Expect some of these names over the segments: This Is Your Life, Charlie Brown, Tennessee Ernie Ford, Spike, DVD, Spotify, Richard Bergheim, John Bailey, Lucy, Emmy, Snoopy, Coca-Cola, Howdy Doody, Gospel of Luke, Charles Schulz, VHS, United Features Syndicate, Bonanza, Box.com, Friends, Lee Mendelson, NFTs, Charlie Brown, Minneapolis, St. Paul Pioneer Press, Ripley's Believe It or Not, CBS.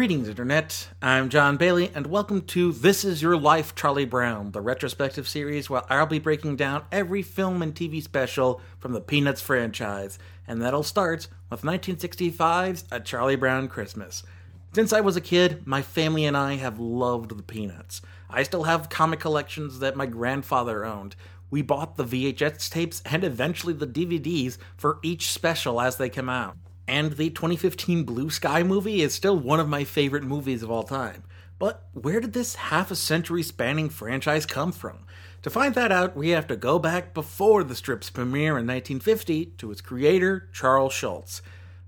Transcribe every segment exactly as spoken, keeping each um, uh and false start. Greetings, Internet. I'm John Bailey, and welcome to This Is Your Life, Charlie Brown, the retrospective series where I'll be breaking down every film and T V special from the Peanuts franchise, and that'll start with nineteen sixty-five's A Charlie Brown Christmas. Since I was a kid, my family and I have loved the Peanuts. I still have comic collections that my grandfather owned. We bought the V H S tapes and eventually the D V Ds for each special as they come out. And the twenty fifteen Blue Sky movie is still one of my favorite movies of all time. But where did this half-a-century-spanning franchise come from? To find that out, we have to go back before the strip's premiere in nineteen fifty to its creator, Charles Schulz.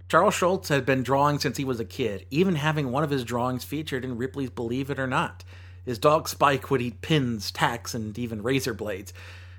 Charles Schulz had been drawing since he was a kid, even having one of his drawings featured in Ripley's Believe It or Not. His dog Spike would eat pins, tacks, and even razor blades.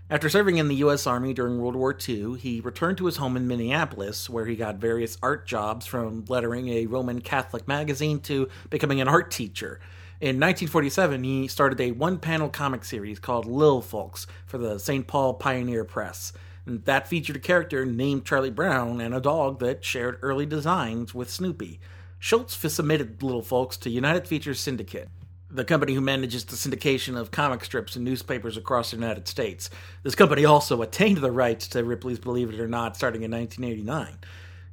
After serving in the U S Army during World War Two, he returned to his home in Minneapolis, where he got various art jobs from lettering a Roman Catholic magazine to becoming an art teacher. In nineteen forty-seven, he started a one-panel comic series called Lil Folks for the Saint Paul Pioneer Press. And that featured a character named Charlie Brown and a dog that shared early designs with Snoopy. Schulz submitted Lil Folks to United Features Syndicate, the company who manages the syndication of comic strips and newspapers across the United States. This company also attained the rights to Ripley's Believe It or Not starting in nineteen eighty-nine.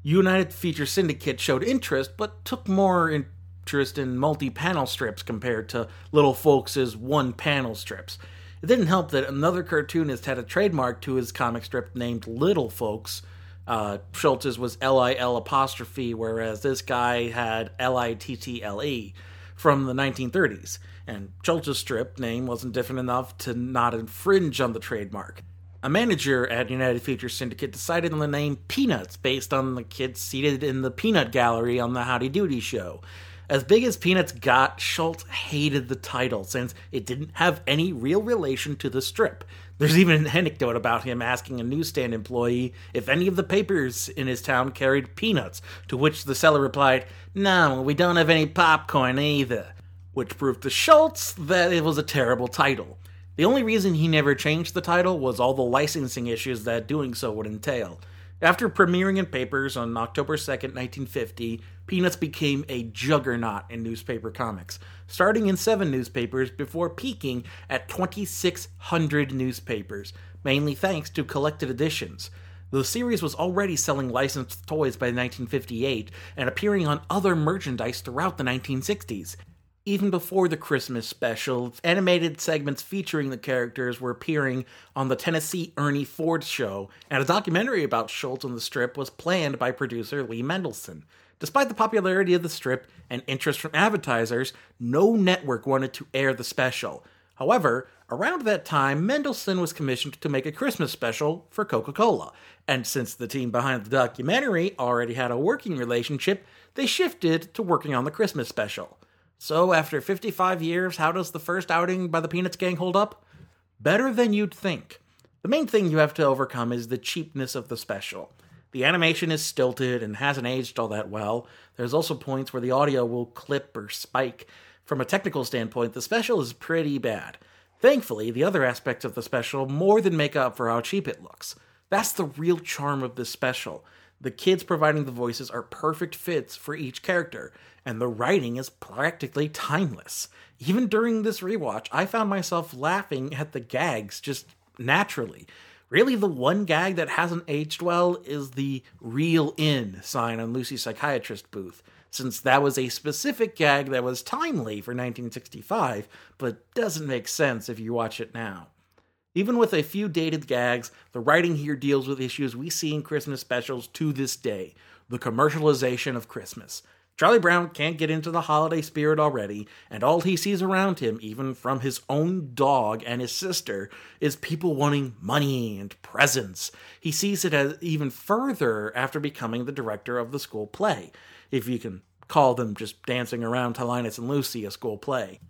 United Features Syndicate showed interest, but took more interest in multi-panel strips compared to Little Folks' one-panel strips. It didn't help that another cartoonist had a trademark to his comic strip named Little Folks. Uh, Schulz's was L I L apostrophe, whereas this guy had L I T T L E. From the nineteen thirties, and Schulz's strip name wasn't different enough to not infringe on the trademark. A manager at United Features Syndicate decided on the name Peanuts based on the kids seated in the peanut gallery on the Howdy Doody show. As big as Peanuts got, Schulz hated the title since it didn't have any real relation to the strip. There's even an anecdote about him asking a newsstand employee if any of the papers in his town carried Peanuts, to which the seller replied, "No, we don't have any popcorn either," which proved to Schulz that it was a terrible title. The only reason he never changed the title was all the licensing issues that doing so would entail. After premiering in papers on October second, nineteen fifty, Peanuts became a juggernaut in newspaper comics, starting in seven newspapers before peaking at twenty-six hundred newspapers, mainly thanks to collected editions. The series was already selling licensed toys by nineteen fifty-eight and appearing on other merchandise throughout the nineteen sixties. Even before the Christmas special, animated segments featuring the characters were appearing on the Tennessee Ernie Ford show, and a documentary about Schulz and the strip was planned by producer Lee Mendelson. Despite the popularity of the strip and interest from advertisers, no network wanted to air the special. However, around that time, Mendelson was commissioned to make a Christmas special for Coca-Cola, and since the team behind the documentary already had a working relationship, they shifted to working on the Christmas special. So, after fifty-five years, how does the first outing by the Peanuts gang hold up? Better than you'd think. The main thing you have to overcome is the cheapness of the special. The animation is stilted and hasn't aged all that well. There's also points where the audio will clip or spike. From a technical standpoint, the special is pretty bad. Thankfully, the other aspects of the special more than make up for how cheap it looks. That's the real charm of this special. The kids providing the voices are perfect fits for each character, and the writing is practically timeless. Even during this rewatch, I found myself laughing at the gags just naturally. Really, the one gag that hasn't aged well is the "reel in" sign on Lucy's psychiatrist booth, since that was a specific gag that was timely for nineteen sixty-five, but doesn't make sense if you watch it now. Even with a few dated gags, the writing here deals with issues we see in Christmas specials to this day: the commercialization of Christmas. Charlie Brown can't get into the holiday spirit already, and all he sees around him, even from his own dog and his sister, is people wanting money and presents. He sees it as even further after becoming the director of the school play, if you can call them just dancing around to Linus and Lucy a school play.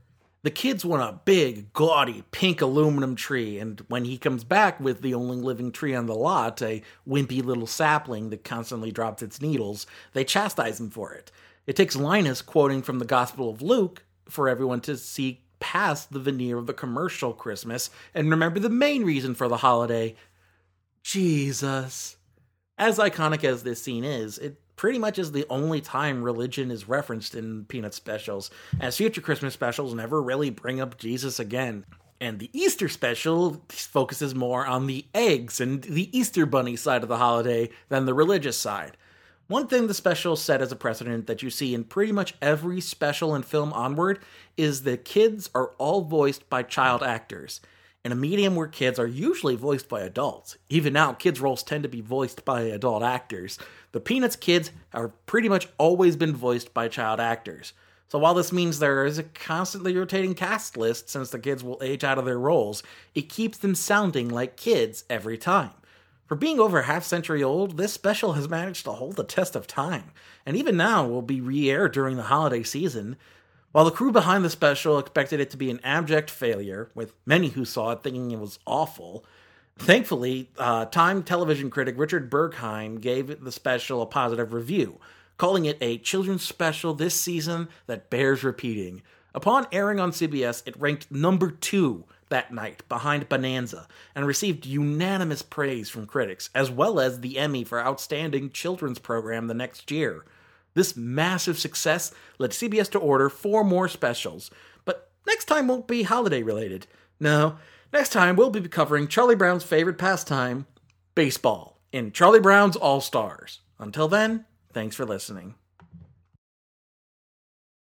The kids want a big, gaudy, pink aluminum tree, and when he comes back with the only living tree on the lot, a wimpy little sapling that constantly drops its needles, they chastise him for it. It takes Linus quoting from the Gospel of Luke for everyone to see past the veneer of the commercial Christmas and remember the main reason for the holiday: Jesus. As iconic as this scene is, it pretty much is the only time religion is referenced in Peanuts specials, as future Christmas specials never really bring up Jesus again. And the Easter special focuses more on the eggs and the Easter bunny side of the holiday than the religious side. One thing the special set as a precedent that you see in pretty much every special and film onward is that kids are all voiced by child actors, in a medium where kids are usually voiced by adults. Even now, kids' roles tend to be voiced by adult actors. The Peanuts kids are pretty much always been voiced by child actors. So while this means there is a constantly rotating cast list since the kids will age out of their roles, it keeps them sounding like kids every time. For being over a half-century old, this special has managed to hold the test of time, and even now will be re-aired during the holiday season. While the crew behind the special expected it to be an abject failure, with many who saw it thinking it was awful, thankfully, uh, Time television critic Richard Bergheim gave the special a positive review, calling it a children's special this season that bears repeating. Upon airing on C B S, it ranked number two that night, behind Bonanza, and received unanimous praise from critics, as well as the Emmy for Outstanding Children's Program the next year. This massive success led C B S to order four more specials, but next time won't be holiday-related. No, next time we'll be covering Charlie Brown's favorite pastime, baseball, in Charlie Brown's All-Stars. Until then, thanks for listening.